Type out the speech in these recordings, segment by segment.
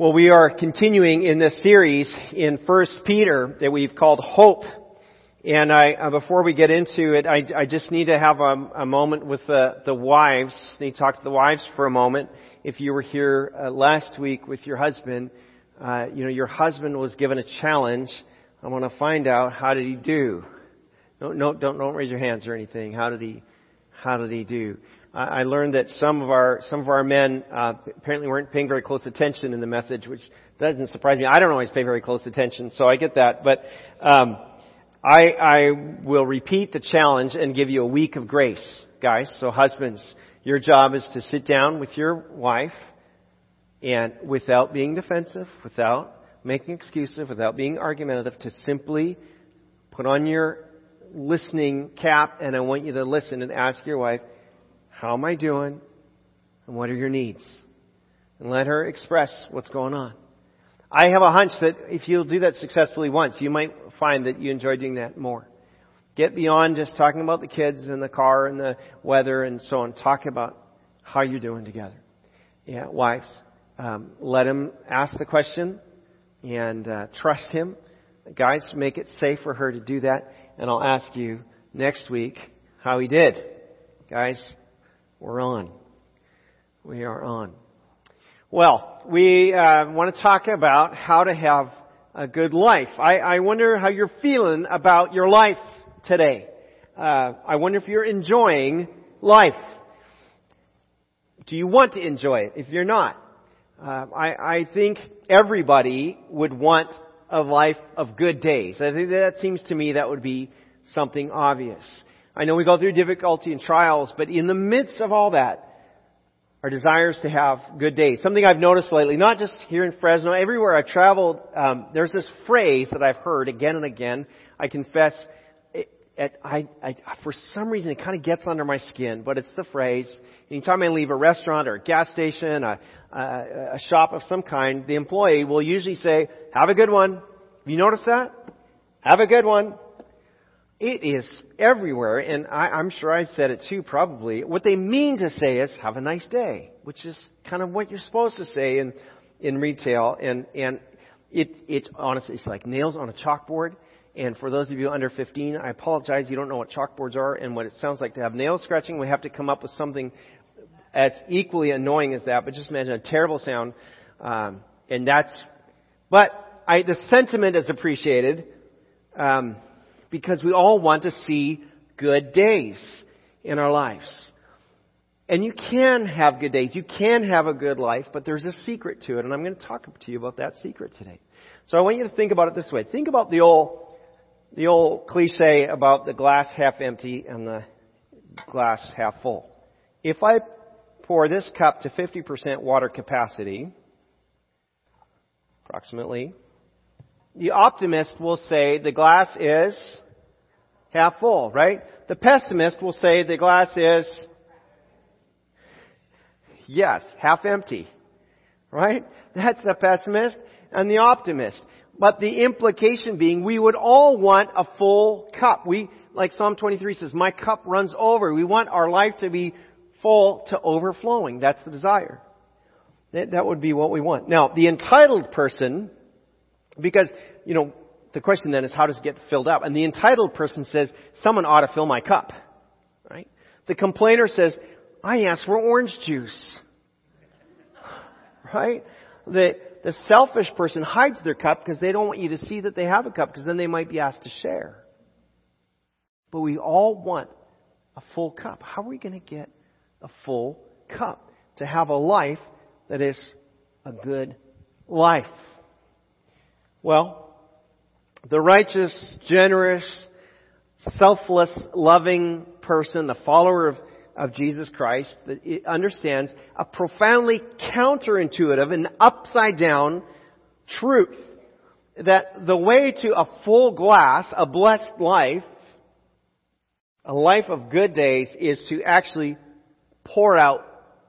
Well, we are continuing in this series in 1 Peter that we've called Hope. And before we get into it, I just need to have a moment with the wives. I need to talk to the wives for a moment. If you were here last week with your husband, your husband was given a challenge. I want to find out, how did he do? Don't raise your hands or anything. How did he do? I learned that some of our men apparently weren't paying very close attention in the message, which doesn't surprise me. I don't always pay very close attention, so I get that. But I will repeat the challenge and give you a week of grace, guys. So husbands, your job is to sit down with your wife, and without being defensive, without making excuses, without being argumentative, to simply put on your listening cap, and I want you to listen and ask your wife, how am I doing? And what are your needs? And let her express what's going on. I have a hunch that if you'll do that successfully once, you might find that you enjoy doing that more. Get beyond just talking about the kids and the car and the weather and so on. Talk about how you're doing together. Yeah, wives, let him ask the question and trust him. Guys, make it safe for her to do that. And I'll ask you next week how he did. Guys, we're on. We are on. Well, we want to talk about how to have a good life. I wonder how you're feeling about your life today. I wonder if you're enjoying life. Do you want to enjoy it? If you're not, I think everybody would want a life of good days. I think that seems to me that would be something obvious. I know we go through difficulty and trials, but in the midst of all that, our desires to have good days. Something I've noticed lately, not just here in Fresno, everywhere I've traveled, there's this phrase that I've heard again and again. I confess, for some reason it kind of gets under my skin, but it's the phrase, anytime I leave a restaurant or a gas station, a shop of some kind, the employee will usually say, have a good one. Have you noticed that? Have a good one. It is everywhere, and I'm sure I've said it too, probably. What they mean to say is, have a nice day, which is kind of what you're supposed to say in retail. And it's honestly, it's like nails on a chalkboard. And for those of you under 15, I apologize, you don't know what chalkboards are and what it sounds like to have nail scratching. We have to come up with something as equally annoying as that, but just imagine a terrible sound. The sentiment is appreciated. Because we all want to see good days in our lives. And you can have good days. You can have a good life, but there's a secret to it. And I'm going to talk to you about that secret today. So I want you to think about it this way. Think about the old cliche about the glass half empty and the glass half full. If I pour this cup to 50% water capacity, approximately, the optimist will say the glass is half full, right? The pessimist will say the glass is, yes, half empty, right? That's the pessimist and the optimist. But the implication being we would all want a full cup. We, like Psalm 23 says, my cup runs over. We want our life to be full to overflowing. That's the desire. That would be what we want. Now, the entitled person, because, the question then is, how does it get filled up? And the entitled person says, someone ought to fill my cup, right? The complainer says, I asked for orange juice, right? The selfish person hides their cup because they don't want you to see that they have a cup, because then they might be asked to share. But we all want a full cup. How are we going to get a full cup to have a life that is a good life? Well, the righteous, generous, selfless, loving person, the follower of Jesus Christ, that understands a profoundly counterintuitive and upside down truth, that the way to a full glass, a blessed life, a life of good days, is to actually pour out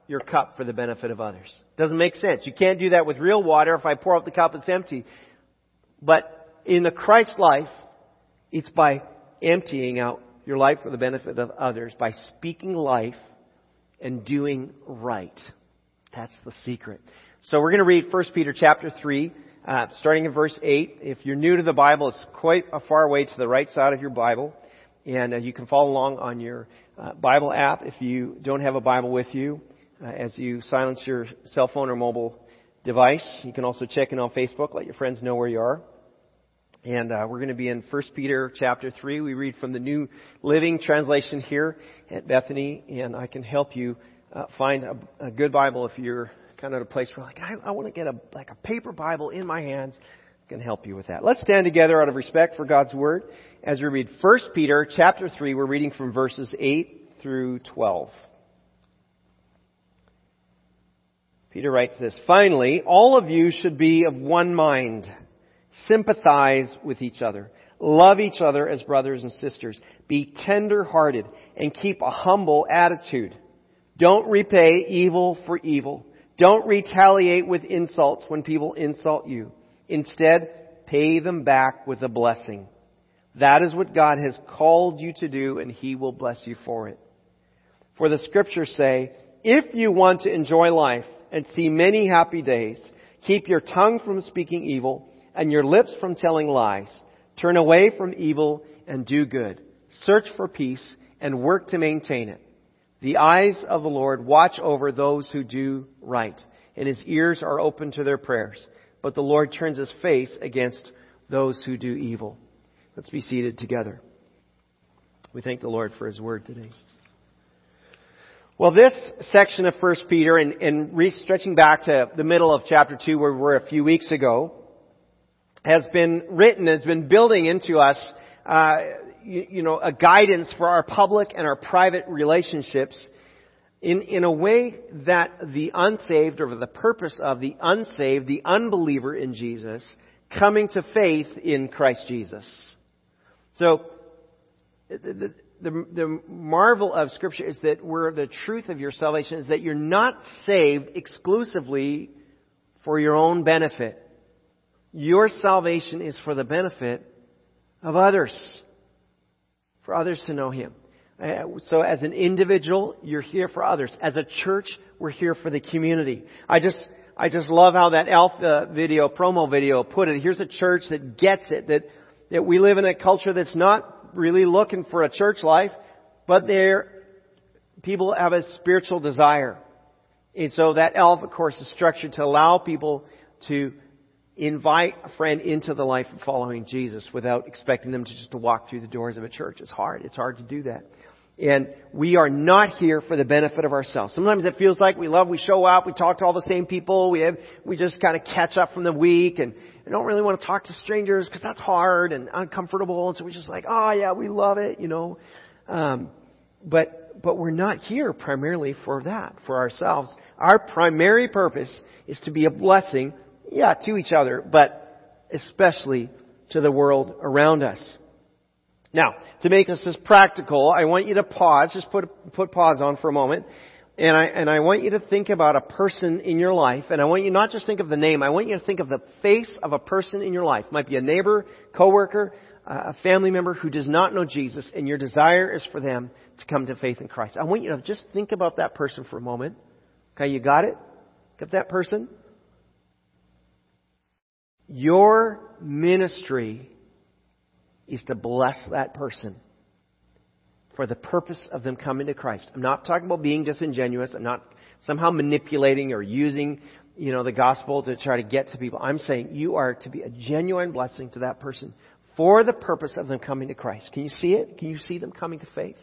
your cup for the benefit of others. Doesn't make sense. You can't do that with real water. If I pour out the cup, it's empty. But in the Christ life, it's by emptying out your life for the benefit of others, by speaking life and doing right. That's the secret. So we're going to read 1 Peter chapter 3, starting in verse 8. If you're new to the Bible, it's quite a far way to the right side of your Bible. And you can follow along on your Bible app if you don't have a Bible with you. As you silence your cell phone or mobile device, you can also check in on Facebook, let your friends know where you are. And we're going to be in 1 Peter chapter 3. We read from the New Living Translation here at Bethany. And I can help you find a good Bible if you're kind of at a place where, like, I want to get a paper Bible in my hands. I can help you with that. Let's stand together out of respect for God's Word as we read 1 Peter chapter 3. We're reading from verses 8 through 12. Peter writes this, "Finally, all of you should be of one mind. Sympathize with each other. Love each other as brothers and sisters. Be tender-hearted and keep a humble attitude. Don't repay evil for evil. Don't retaliate with insults when people insult you. Instead, pay them back with a blessing. That is what God has called you to do, and He will bless you for it. For the Scriptures say, if you want to enjoy life and see many happy days, keep your tongue from speaking evil and your lips from telling lies. Turn away from evil and do good. Search for peace and work to maintain it. The eyes of the Lord watch over those who do right, and His ears are open to their prayers. But the Lord turns His face against those who do evil." Let's be seated together. We thank the Lord for His Word today. Well, this section of 1 Peter, and stretching back to the middle of chapter 2 where we were a few weeks ago, has been written, has been building into us a guidance for our public and our private relationships in a way that the unsaved, or the purpose of the unsaved, the unbeliever in Jesus, coming to faith in Christ Jesus. So, the marvel of Scripture is that the truth of your salvation is that you're not saved exclusively for your own benefit. Your salvation is for the benefit of others, for others to know Him. So as an individual, you're here for others. As a church, we're here for the community. I just love how that Alpha video, promo video put it. Here's a church that gets it, that we live in a culture that's not really looking for a church life, but people have a spiritual desire. And so that Alpha course is structured to allow people to invite a friend into the life of following Jesus without expecting them to just to walk through the doors of a church. It's hard. It's hard to do that. And we are not here for the benefit of ourselves. Sometimes it feels like we show up, we talk to all the same people, we just kind of catch up from the week, and I don't really want to talk to strangers because that's hard and uncomfortable. And so we're just like, oh yeah, we love it, But we're not here primarily for that, for ourselves. Our primary purpose is to be a blessing to each other, but especially to the world around us. Now, to make this just practical, I want you to pause. Just put pause on for a moment. And I want you to think about a person in your life. And I want you not just think of the name. I want you to think of the face of a person in your life. It might be a neighbor, coworker, a family member who does not know Jesus. And your desire is for them to come to faith in Christ. I want you to just think about that person for a moment. Okay, you got it? Got that person? Your ministry is to bless that person for the purpose of them coming to Christ. I'm not talking about being disingenuous. I'm not somehow manipulating or using, the gospel to try to get to people. I'm saying you are to be a genuine blessing to that person for the purpose of them coming to Christ. Can you see it? Can you see them coming to faith?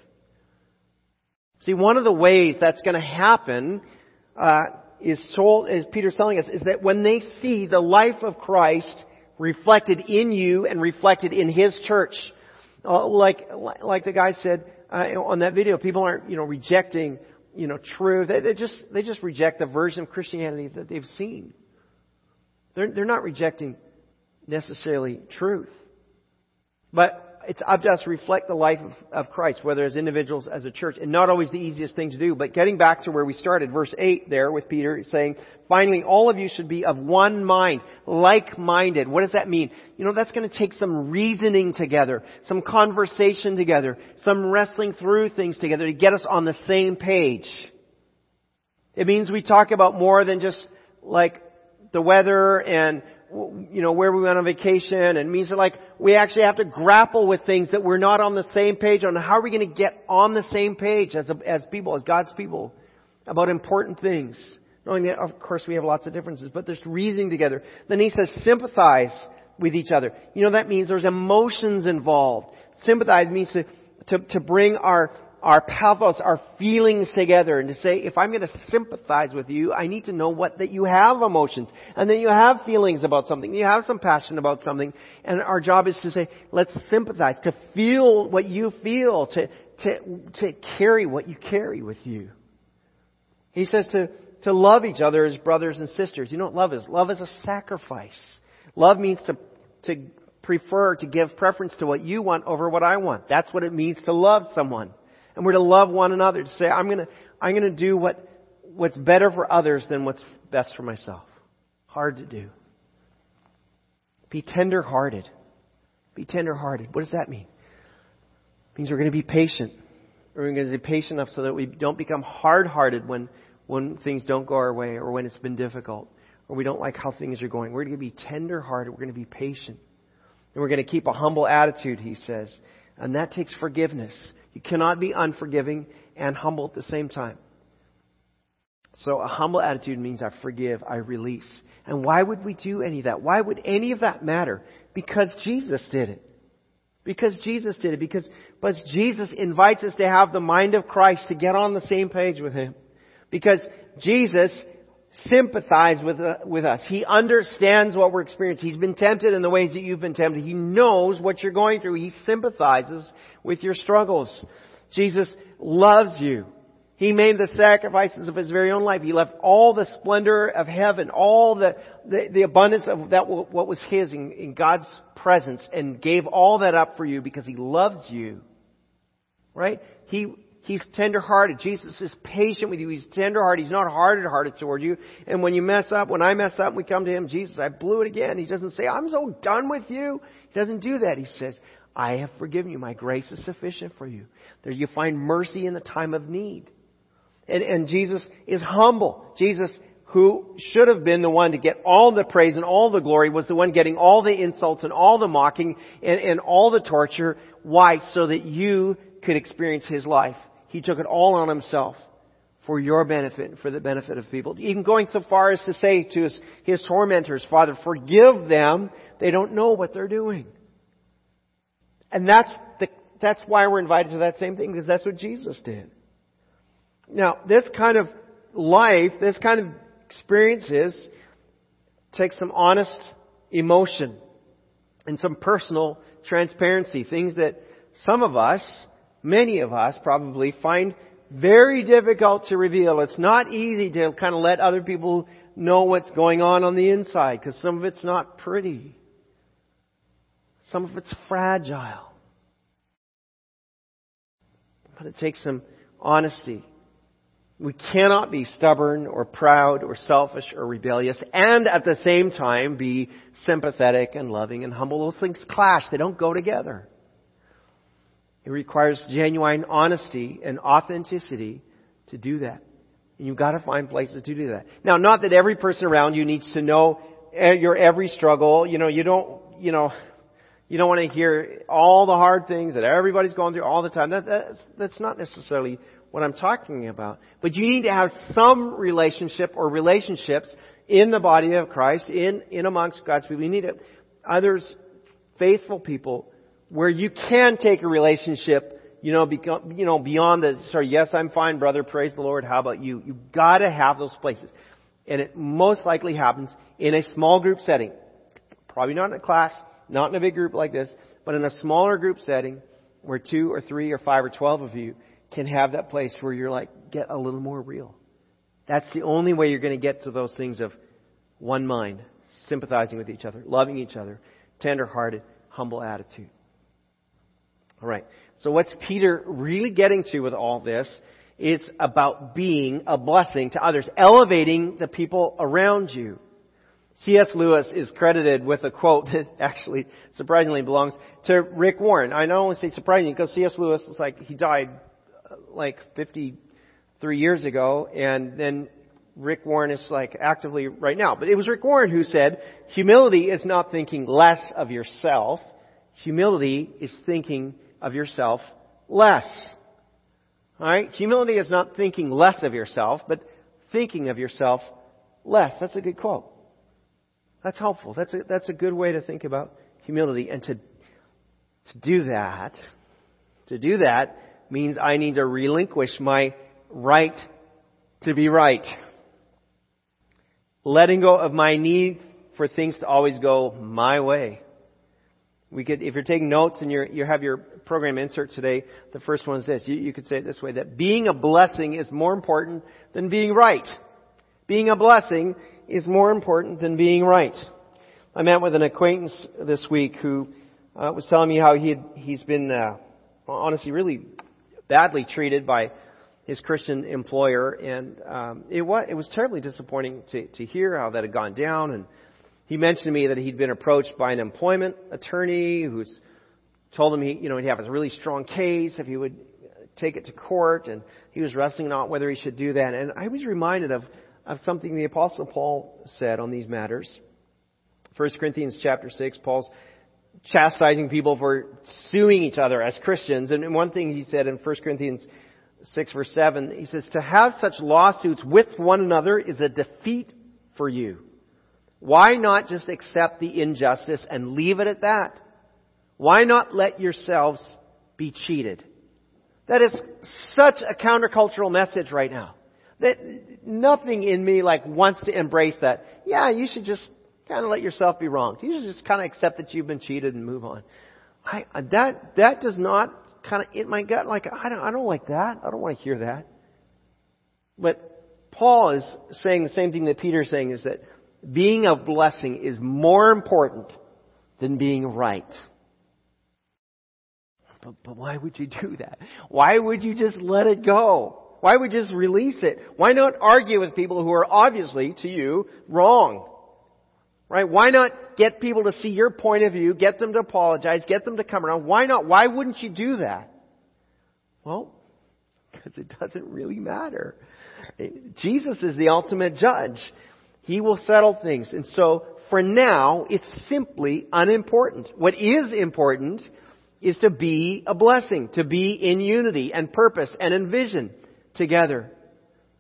See, one of the ways that's going to happen Peter's telling us, is that when they see the life of Christ reflected in you and reflected in His church, like the guy said on that video, people aren't rejecting truth. They just reject the version of Christianity that they've seen. They're not rejecting necessarily truth, but it's up to us to reflect the life of Christ, whether as individuals, as a church, and not always the easiest thing to do. But getting back to where we started, verse 8 there with Peter saying, "Finally, all of you should be of one mind, like-minded." What does that mean? That's going to take some reasoning together, some conversation together, some wrestling through things together to get us on the same page. It means we talk about more than just like the weather and, you know, where we went on vacation, and means that, like, we actually have to grapple with things that we're not on the same page on. How are we going to get on the same page as people, as God's people, about important things? Knowing that, of course, we have lots of differences, but there's reasoning together. Then he says, sympathize with each other. You know, that means there's emotions involved. Sympathize means to bring our pathos, our feelings together, and to say, if I'm going to sympathize with you, I need to know that you have emotions, and then you have feelings about something, you have some passion about something, and our job is to say, let's sympathize, to feel what you feel, to carry what you carry with you. He says to love each other as brothers and sisters. You know what love is? Love is a sacrifice. Love means to prefer, to give preference to what you want over what I want. That's what it means to love someone. And we're to love one another, to say, I'm gonna do what's better for others than what's best for myself. Hard to do. Be tender-hearted. Be tender-hearted. What does that mean? It means we're going to be patient. We're going to be patient enough so that we don't become hard-hearted when things don't go our way, or when it's been difficult, or we don't like how things are going. We're going to be tender-hearted. We're going to be patient. And we're going to keep a humble attitude, he says. And that takes forgiveness. You cannot be unforgiving and humble at the same time. So a humble attitude means I forgive, I release. And why would we do any of that? Why would any of that matter? Because Jesus did it. Because Jesus did it. Because Jesus invites us to have the mind of Christ, to get on the same page with Him. Because Jesus sympathized with us. He understands what we're experiencing. He's been tempted in the ways that you've been tempted. He knows what you're going through. He sympathizes with your struggles. Jesus loves you. He made the sacrifices of His very own life. He left all the splendor of heaven, all the abundance of that what was His in God's presence, and gave all that up for you because He loves you. Right? He's tender-hearted. Jesus is patient with you. He's tender-hearted. He's not hard-hearted toward you. And when you mess up, when I mess up, we come to Him, Jesus, I blew it again. He doesn't say, I'm so done with you. He doesn't do that. He says, I have forgiven you. My grace is sufficient for you. There you find mercy in the time of need. And Jesus is humble. Jesus, who should have been the one to get all the praise and all the glory, was the one getting all the insults and all the mocking and all the torture. Why? So that you could experience His life. He took it all on Himself for your benefit, for the benefit of people. Even going so far as to say to his tormentors, Father, forgive them. They don't know what they're doing. And that's why we're invited to that same thing, because that's what Jesus did. Now, this kind of life, this kind of experiences takes some honest emotion and some personal transparency. Things that some of us, many of us probably, find very difficult to reveal. It's not easy to kind of let other people know what's going on the inside, because some of it's not pretty. Some of it's fragile. But it takes some honesty. We cannot be stubborn or proud or selfish or rebellious and at the same time be sympathetic and loving and humble. Those things clash. They don't go together. It requires genuine honesty and authenticity to do that. And you've got to find places to do that. Now, not that every person around you needs to know your every struggle. You know, you don't want to hear all the hard things that everybody's going through all the time. That's not necessarily what I'm talking about. But you need to have some relationship or relationships in the body of Christ, in amongst God's people. You need others, faithful people, where you can take a relationship, beyond yes, I'm fine, brother, praise the Lord, how about you? You've got to have those places. And it most likely happens in a small group setting. Probably not in a class, not in a big group like this, but in a smaller group setting where 2 or 3 or 5 or 12 of you can have that place where you're like, get a little more real. That's the only way you're going to get to those things of one mind, sympathizing with each other, loving each other, tender-hearted, humble attitude. All right, so what's Peter really getting to with all this is about being a blessing to others, elevating the people around you. C.S. Lewis is credited with a quote that actually surprisingly belongs to Rick Warren. I don't want to say surprising because C.S. Lewis was he died 53 years ago, and then Rick Warren is like actively right now. But it was Rick Warren who said, humility is not thinking less of yourself. Humility is thinking of yourself less. All right? Humility is not thinking less of yourself, but thinking of yourself less. That's a good quote. That's helpful. That's a good way to think about humility. And to do that means I need to relinquish my right to be right. Letting go of my need for things to always go my way. We could, if you're taking notes and you have your program insert today, the first one is this. You could say it this way, that being a blessing is more important than being right. Being a blessing is more important than being right. I met with an acquaintance this week who was telling me how he's been honestly really badly treated by his Christian employer, and it was terribly disappointing to hear how that had gone down. And he mentioned to me that he'd been approached by an employment attorney who's told him he'd have a really strong case if he would take it to court, and he was wrestling on whether he should do that. And I was reminded of something the Apostle Paul said on these matters. 1 Corinthians chapter 6, Paul's chastising people for suing each other as Christians. And one thing he said in 1 Corinthians 6 verse 7, he says, to have such lawsuits with one another is a defeat for you. Why not just accept the injustice and leave it at that? Why not let yourselves be cheated? That is such a countercultural message right now. That nothing in me like wants to embrace that. Yeah, you should just kind of let yourself be wronged. You should just kind of accept that you've been cheated and move on. That does not kind of in my gut like I don't like that. I don't want to hear that. But Paul is saying the same thing that Peter's saying, is that being a blessing is more important than being right. But why would you do that? Why would you just let it go? Why would you just release it? Why not argue with people who are obviously, to you, wrong? Right? Why not get people to see your point of view, get them to apologize, get them to come around? Why not? Why wouldn't you do that? Well, because it doesn't really matter. Jesus is the ultimate judge. He will settle things. And so, for now, it's simply unimportant. What is important is to be a blessing, to be in unity and purpose and in vision together.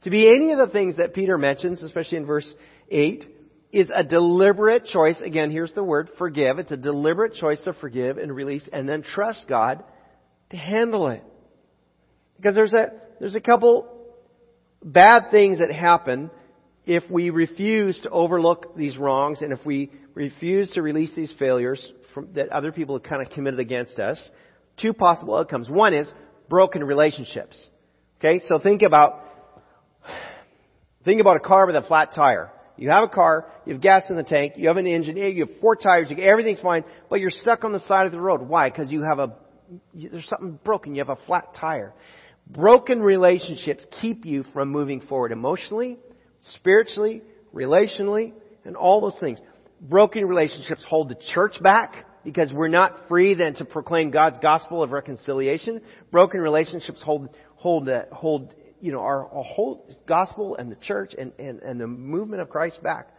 To be any of the things that Peter mentions, especially in verse 8, is a deliberate choice. Again, here's the word, forgive. It's a deliberate choice to forgive and release and then trust God to handle it. Because there's a couple bad things that happen if we refuse to overlook these wrongs, and if we refuse to release these failures that other people have kind of committed against us. Two possible outcomes. One is broken relationships. Okay, so think about a car with a flat tire. You have a car, you have gas in the tank, you have an engine, you have four tires, everything's fine, but you're stuck on the side of the road. Why? Because there's something broken. You have a flat tire. Broken relationships keep you from moving forward emotionally, spiritually, relationally, and all those things. Broken relationships hold the church back because we're not free then to proclaim God's gospel of reconciliation. Broken relationships hold our whole gospel and the church and the movement of Christ back.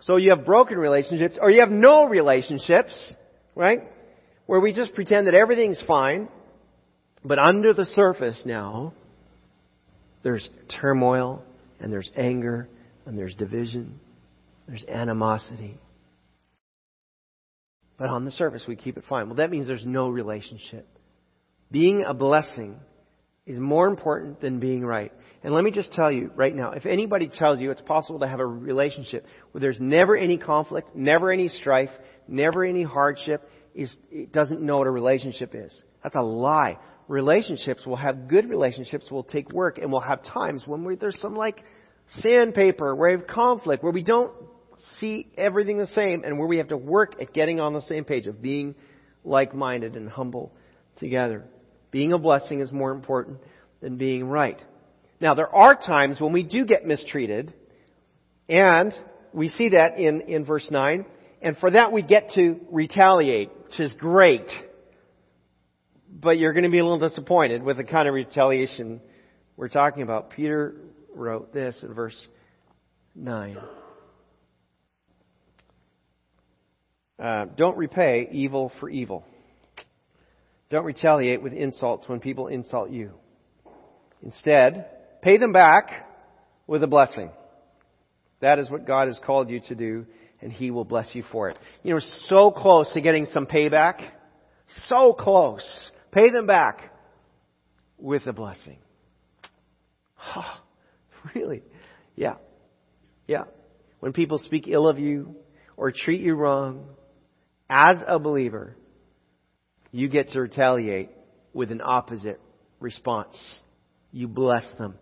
So you have broken relationships, or you have no relationships, right? Where we just pretend that everything's fine, but under the surface now, there's turmoil, and there's anger, and there's division, there's animosity. But on the surface, we keep it fine. Well, that means there's no relationship. Being a blessing is more important than being right. And let me just tell you right now, if anybody tells you it's possible to have a relationship where there's never any conflict, never any strife, never any hardship, it doesn't know what a relationship is. That's a lie. Relationships will have good relationships, will take work, and we'll have times when there's some like sandpaper, where we have conflict, where we don't see everything the same, and where we have to work at getting on the same page of being like-minded and humble together. Being a blessing is more important than being right. Now, there are times when we do get mistreated, and we see that in verse 9, and for that we get to retaliate, which is great. But you're going to be a little disappointed with the kind of retaliation we're talking about. Peter wrote this in verse 9. Don't repay evil for evil. Don't retaliate with insults when people insult you. Instead, pay them back with a blessing. That is what God has called you to do, and He will bless you for it. You know, so close to getting some payback. So close. Pay them back with a blessing. Oh, really? Yeah. Yeah. When people speak ill of you or treat you wrong, as a believer, you get to retaliate with an opposite response. You bless them.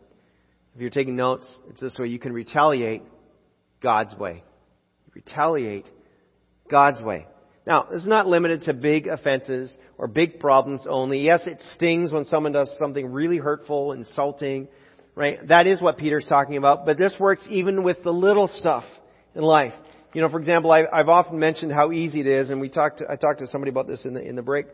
If you're taking notes, it's this way. You can retaliate God's way. Retaliate God's way. Now, this is not limited to big offenses or big problems only. Yes, it stings when someone does something really hurtful, insulting, right? That is what Peter's talking about. But this works even with the little stuff in life. You know, for example, I've often mentioned how easy it is, and I talked to somebody about this in the break,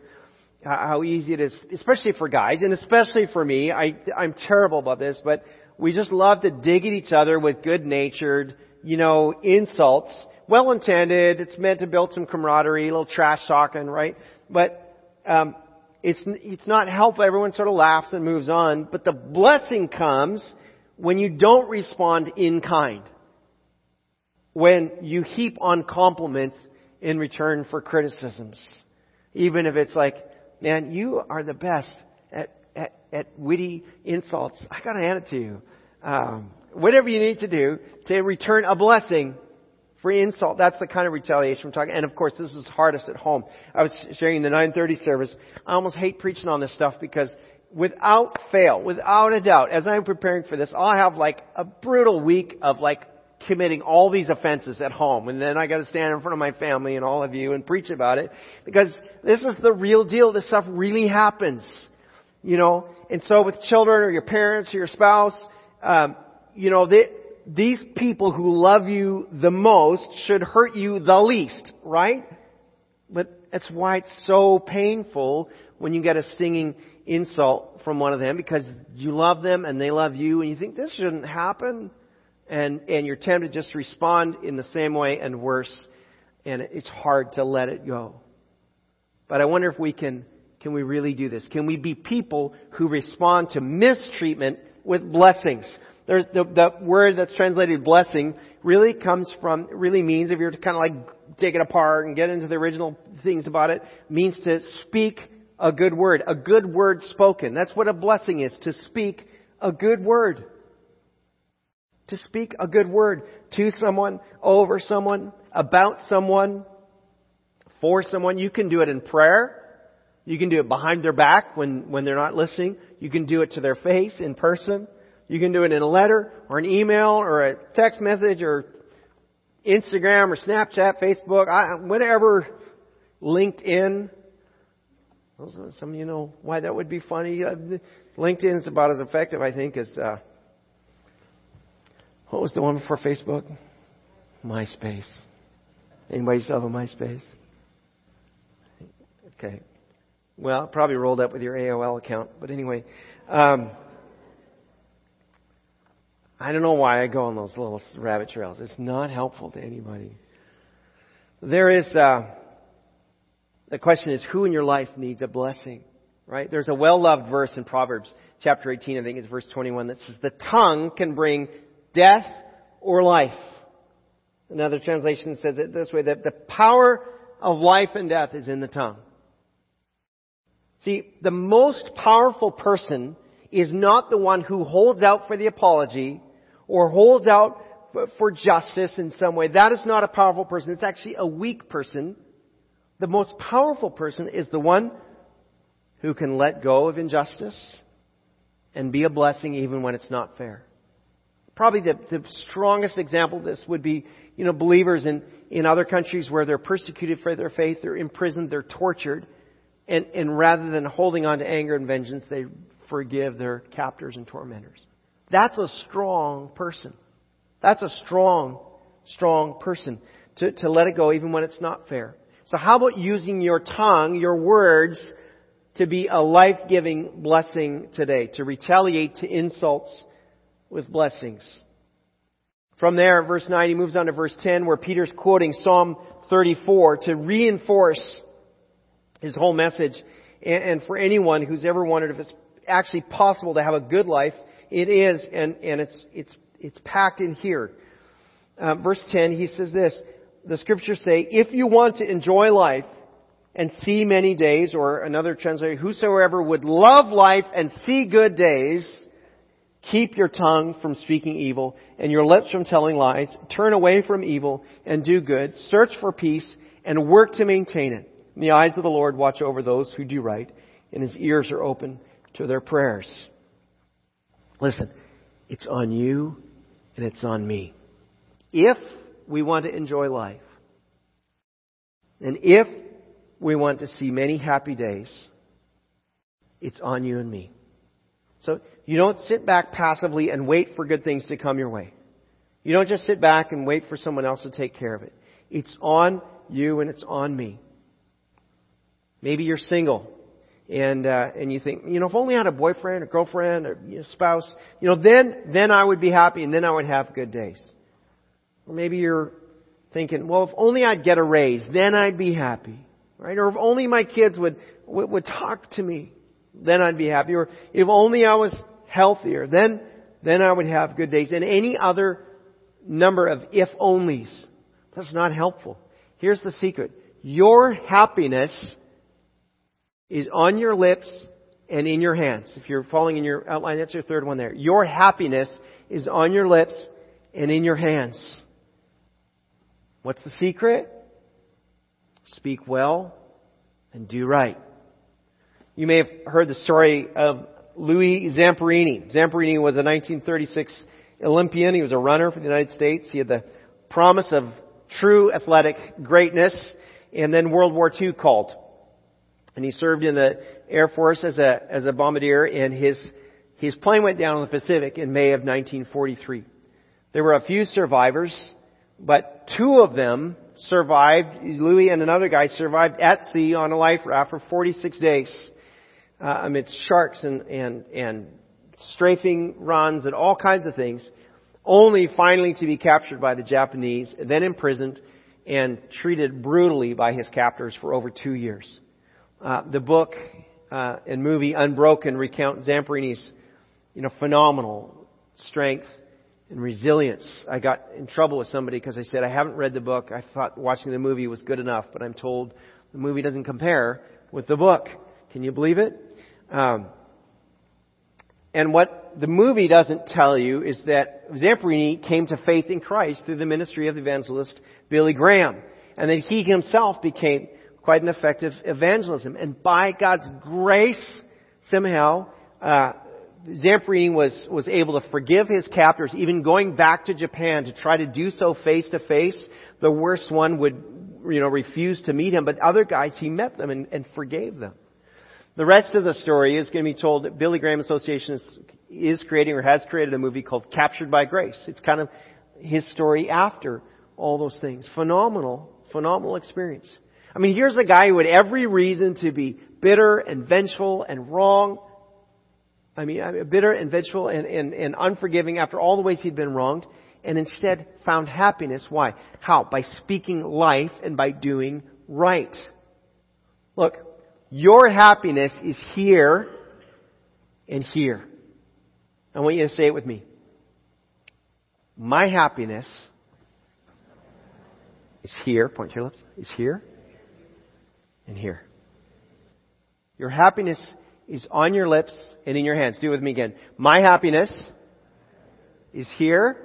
how easy it is, especially for guys, and especially for me. I'm terrible about this, but we just love to dig at each other with good-natured, you know, insults. Well-intended, it's meant to build some camaraderie, a little trash talking, right? But it's not helpful. Everyone sort of laughs and moves on. But the blessing comes when you don't respond in kind. When you heap on compliments in return for criticisms. Even if it's like, man, you are the best at witty insults. I gotta hand it to you. Whatever you need to do to return a blessing for insult. That's the kind of retaliation we're talking. And of course, this is hardest at home. I was sharing the 9:30 service. I almost hate preaching on this stuff because without fail, without a doubt, as I'm preparing for this, I'll have like a brutal week of like committing all these offenses at home. And then I got to stand in front of my family and all of you and preach about it because this is the real deal. This stuff really happens, you know. And so with children or your parents or your spouse, you know, these people who love you the most should hurt you the least, right? But that's why it's so painful when you get a stinging insult from one of them, because you love them and they love you and you think this shouldn't happen. And you're tempted just to respond in the same way and worse. And it's hard to let it go. But I wonder if can we really do this? Can we be people who respond to mistreatment with blessings? There's the word that's translated blessing really means, if you're to kind of like take it apart and get into the original things about it, means to speak a good word spoken. That's what a blessing is, to speak a good word. To speak a good word to someone, over someone, about someone, for someone. You can do it in prayer. You can do it behind their back when they're not listening. You can do it to their face in person. You can do it in a letter or an email or a text message or Instagram or Snapchat, Facebook, whatever, LinkedIn. Some of you know why that would be funny. LinkedIn is about as effective, I think, as... what was the one before Facebook? MySpace. Anybody still have a MySpace? Okay. Well, probably rolled up with your AOL account. But anyway... I don't know why I go on those little rabbit trails. It's not helpful to anybody. There is, the question is, who in your life needs a blessing, right? There's a well-loved verse in Proverbs chapter 18, I think it's verse 21, that says, the tongue can bring death or life. Another translation says it this way, that the power of life and death is in the tongue. See, the most powerful person is not the one who holds out for the apology or holds out for justice in some way. That is not a powerful person. It's actually a weak person. The most powerful person is the one who can let go of injustice and be a blessing even when it's not fair. Probably the strongest example of this would be, you know, believers in other countries where they're persecuted for their faith, they're imprisoned, they're tortured, and rather than holding on to anger and vengeance, they forgive their captors and tormentors. That's a strong person. That's a strong person to let it go even when it's not fair. So how about using your tongue, your words, to be a life-giving blessing today, to retaliate to insults with blessings? From there, verse 9, he moves on to verse 10, where Peter's quoting Psalm 34 to reinforce his whole message. And for anyone who's ever wondered if it's actually possible to have a good life, it is, and it's packed in here. Verse 10, he says this, the scriptures say, if you want to enjoy life and see many days, or another translation, whosoever would love life and see good days, keep your tongue from speaking evil and your lips from telling lies. Turn away from evil and do good. Search for peace and work to maintain it. In the eyes of the Lord, watch over those who do right, and his ears are open to their prayers. Listen, it's on you and it's on me. If we want to enjoy life, and if we want to see many happy days, it's on you and me. So you don't sit back passively and wait for good things to come your way. You don't just sit back and wait for someone else to take care of it. It's on you and it's on me. Maybe you're single, and you think, you know, if only I had a boyfriend or girlfriend or spouse, you know, then I would be happy and then I would have good days. Or maybe you're thinking, well, if only I'd get a raise, then I'd be happy, right? Or if only my kids would talk to me, then I'd be happy. Or if only I was healthier, then I would have good days. And any other number of if onlys, that's not helpful. Here's the secret: your happiness is on your lips and in your hands. If you're following in your outline, that's your third one there. Your happiness is on your lips and in your hands. What's the secret? Speak well and do right. You may have heard the story of Louis Zamperini. Zamperini was a 1936 Olympian. He was a runner for the United States. He had the promise of true athletic greatness. And then World War II called. And he served in the Air Force as a bombardier, and his plane went down in the Pacific in May of 1943. There were a few survivors, but two of them survived. Louis and another guy survived at sea on a life raft for 46 days amidst sharks and strafing runs and all kinds of things, only finally to be captured by the Japanese, then imprisoned and treated brutally by his captors for over 2 years. The book and movie Unbroken recount Zamperini's, phenomenal strength and resilience. I got in trouble with somebody because I said, I haven't read the book. I thought watching the movie was good enough, but I'm told the movie doesn't compare with the book. Can you believe it? And what the movie doesn't tell you is that Zamperini came to faith in Christ through the ministry of the evangelist Billy Graham, and that he himself became quite an effective evangelism. And by God's grace, somehow, Zamperini was able to forgive his captors, even going back to Japan to try to do so face to face. The worst one would, refuse to meet him, but other guys, he met them and forgave them. The rest of the story is going to be told that Billy Graham Association is creating or has created a movie called Captured by Grace. It's kind of his story after all those things. Phenomenal experience. I mean, here's a guy who had every reason to be bitter and vengeful and wrong. Bitter and vengeful and unforgiving after all the ways he'd been wronged, and instead found happiness. Why? How? By speaking life and by doing right. Look, your happiness is here and here. I want you to say it with me. My happiness is here. Point to your lips. Is here. And here. Your happiness is on your lips and in your hands. Do it with me again. My happiness is here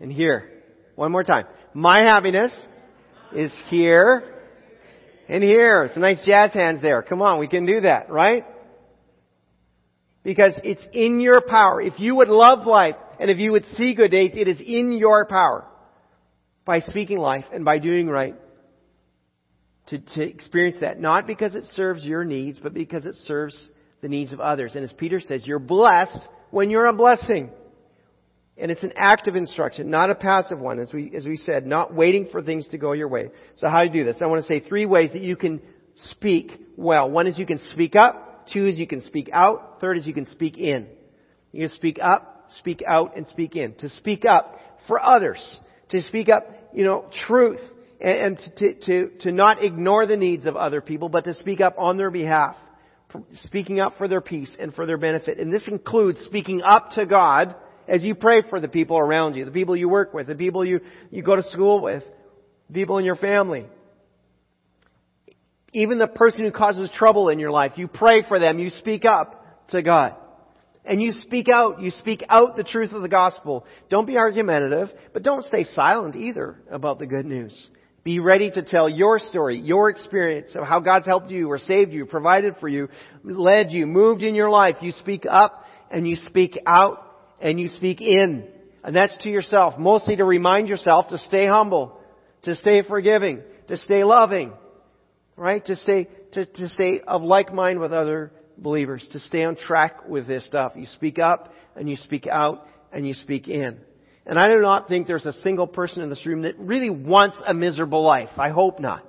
and here. One more time. My happiness is here and here. Some nice jazz hands there. Come on, we can do that, right? Because it's in your power. If you would love life and if you would see good days, it is in your power by speaking life and by doing right. To experience that, not because it serves your needs, but because it serves the needs of others. And as Peter says, you're blessed when you're a blessing. And it's an active instruction, not a passive one, as we said, not waiting for things to go your way. So how do you do this? I want to say three ways that you can speak well. One is you can speak up. Two is you can speak out. Third is you can speak in. You can speak up, speak out, and speak in. To speak up, for others, to speak up, truth, and to not ignore the needs of other people, but to speak up on their behalf, speaking up for their peace and for their benefit. And this includes speaking up to God as you pray for the people around you, the people you work with, the people you go to school with, people in your family. Even the person who causes trouble in your life, you pray for them, you speak up to God. And you speak out the truth of the gospel. Don't be argumentative, but don't stay silent either about the good news. Be ready to tell your story, your experience of how God's helped you or saved you, provided for you, led you, moved in your life. You speak up and you speak out and you speak in. And that's to yourself, mostly to remind yourself to stay humble, to stay forgiving, to stay loving, right? To stay of like mind with other believers, to stay on track with this stuff. You speak up and you speak out and you speak in. And I do not think there's a single person in this room that really wants a miserable life. I hope not.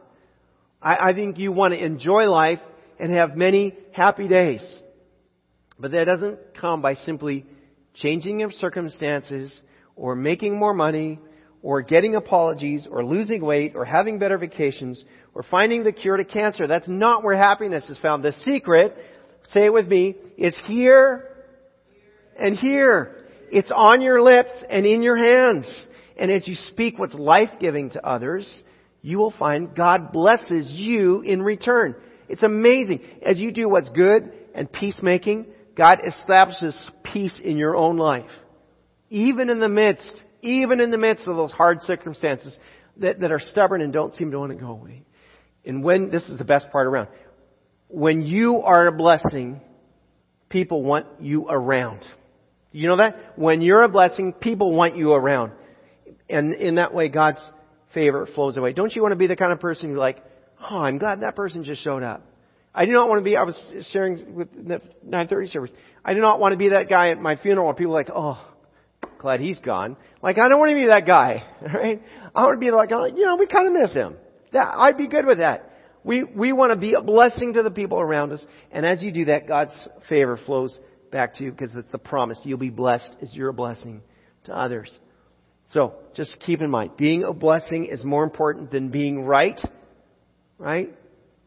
I think you want to enjoy life and have many happy days. But that doesn't come by simply changing your circumstances or making more money or getting apologies or losing weight or having better vacations or finding the cure to cancer. That's not where happiness is found. The secret, say it with me, is here and here. It's on your lips and in your hands. And as you speak what's life-giving to others, you will find God blesses you in return. It's amazing. As you do what's good and peacemaking, God establishes peace in your own life. Even in the midst of those hard circumstances that are stubborn and don't seem to want to go away. And when, this is the best part around, when you are a blessing, people want you around. You know that? When you're a blessing, people want you around. And in that way, God's favor flows away. Don't you want to be the kind of person who's like, oh, I'm glad that person just showed up. I do not want to be, I was sharing with the 9:30 service, I do not want to be that guy at my funeral where people are like, oh, glad he's gone. Like, I don't want to be that guy, right? I want to be like, we kind of miss him. That, I'd be good with that. We want to be a blessing to the people around us. And as you do that, God's favor flows back to you because it's the promise. You'll be blessed as you're a blessing to others. So just keep in mind, being a blessing is more important than being right. Right?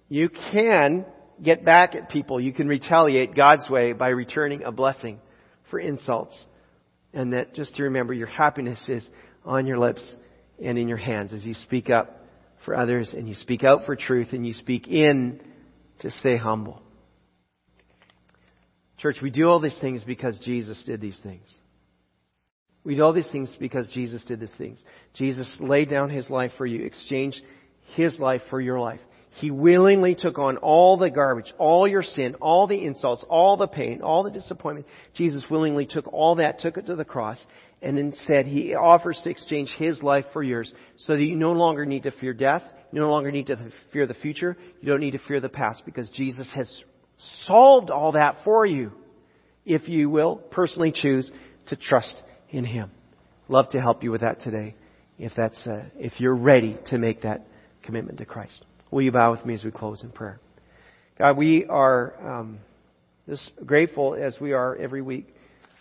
You can get back at people. You can retaliate God's way by returning a blessing for insults. And that just to remember, your happiness is on your lips and in your hands as you speak up for others and you speak out for truth and you speak in to stay humble. Church, we do all these things because Jesus did these things. We do all these things because Jesus did these things. Jesus laid down His life for you, exchanged His life for your life. He willingly took on all the garbage, all your sin, all the insults, all the pain, all the disappointment. Jesus willingly took all that, took it to the cross, and instead He offers to exchange His life for yours so that you no longer need to fear death, you no longer need to fear the future, you don't need to fear the past because Jesus has solved all that for you if you will personally choose to trust in Him. Love to help you with that today if you're ready to make that commitment to Christ. Will you bow with me as we close in prayer? God, we are just grateful as we are every week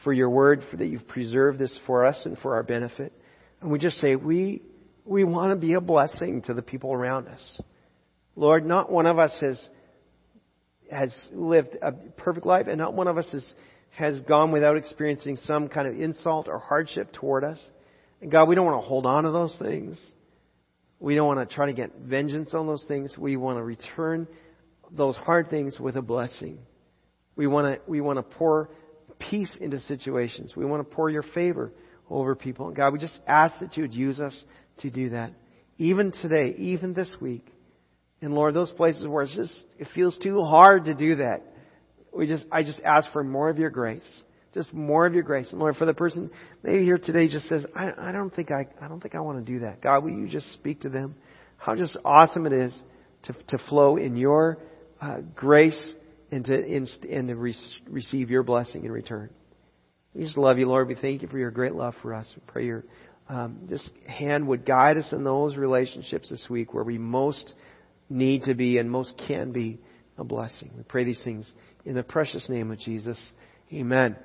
for Your Word, for that You've preserved this for us and for our benefit. And we just say we want to be a blessing to the people around us. Lord, not one of us has lived a perfect life, and not one of us has gone without experiencing some kind of insult or hardship toward us. And God, we don't want to hold on to those things. We don't want to try to get vengeance on those things. We want to return those hard things with a blessing. We want to pour peace into situations. We want to pour Your favor over people. And God, we just ask that You would use us to do that, even today, even this week. And Lord, those places where it feels too hard to do that, I just ask for more of Your grace, just more of Your grace. And Lord, for the person maybe here today just says, I don't think I want to do that. God, will You just speak to them? How just awesome it is to flow in Your grace and to receive Your blessing in return. We just love You, Lord. We thank You for Your great love for us. We pray Your just hand would guide us in those relationships this week where we most need to be and most can be a blessing. We pray these things in the precious name of Jesus. Amen.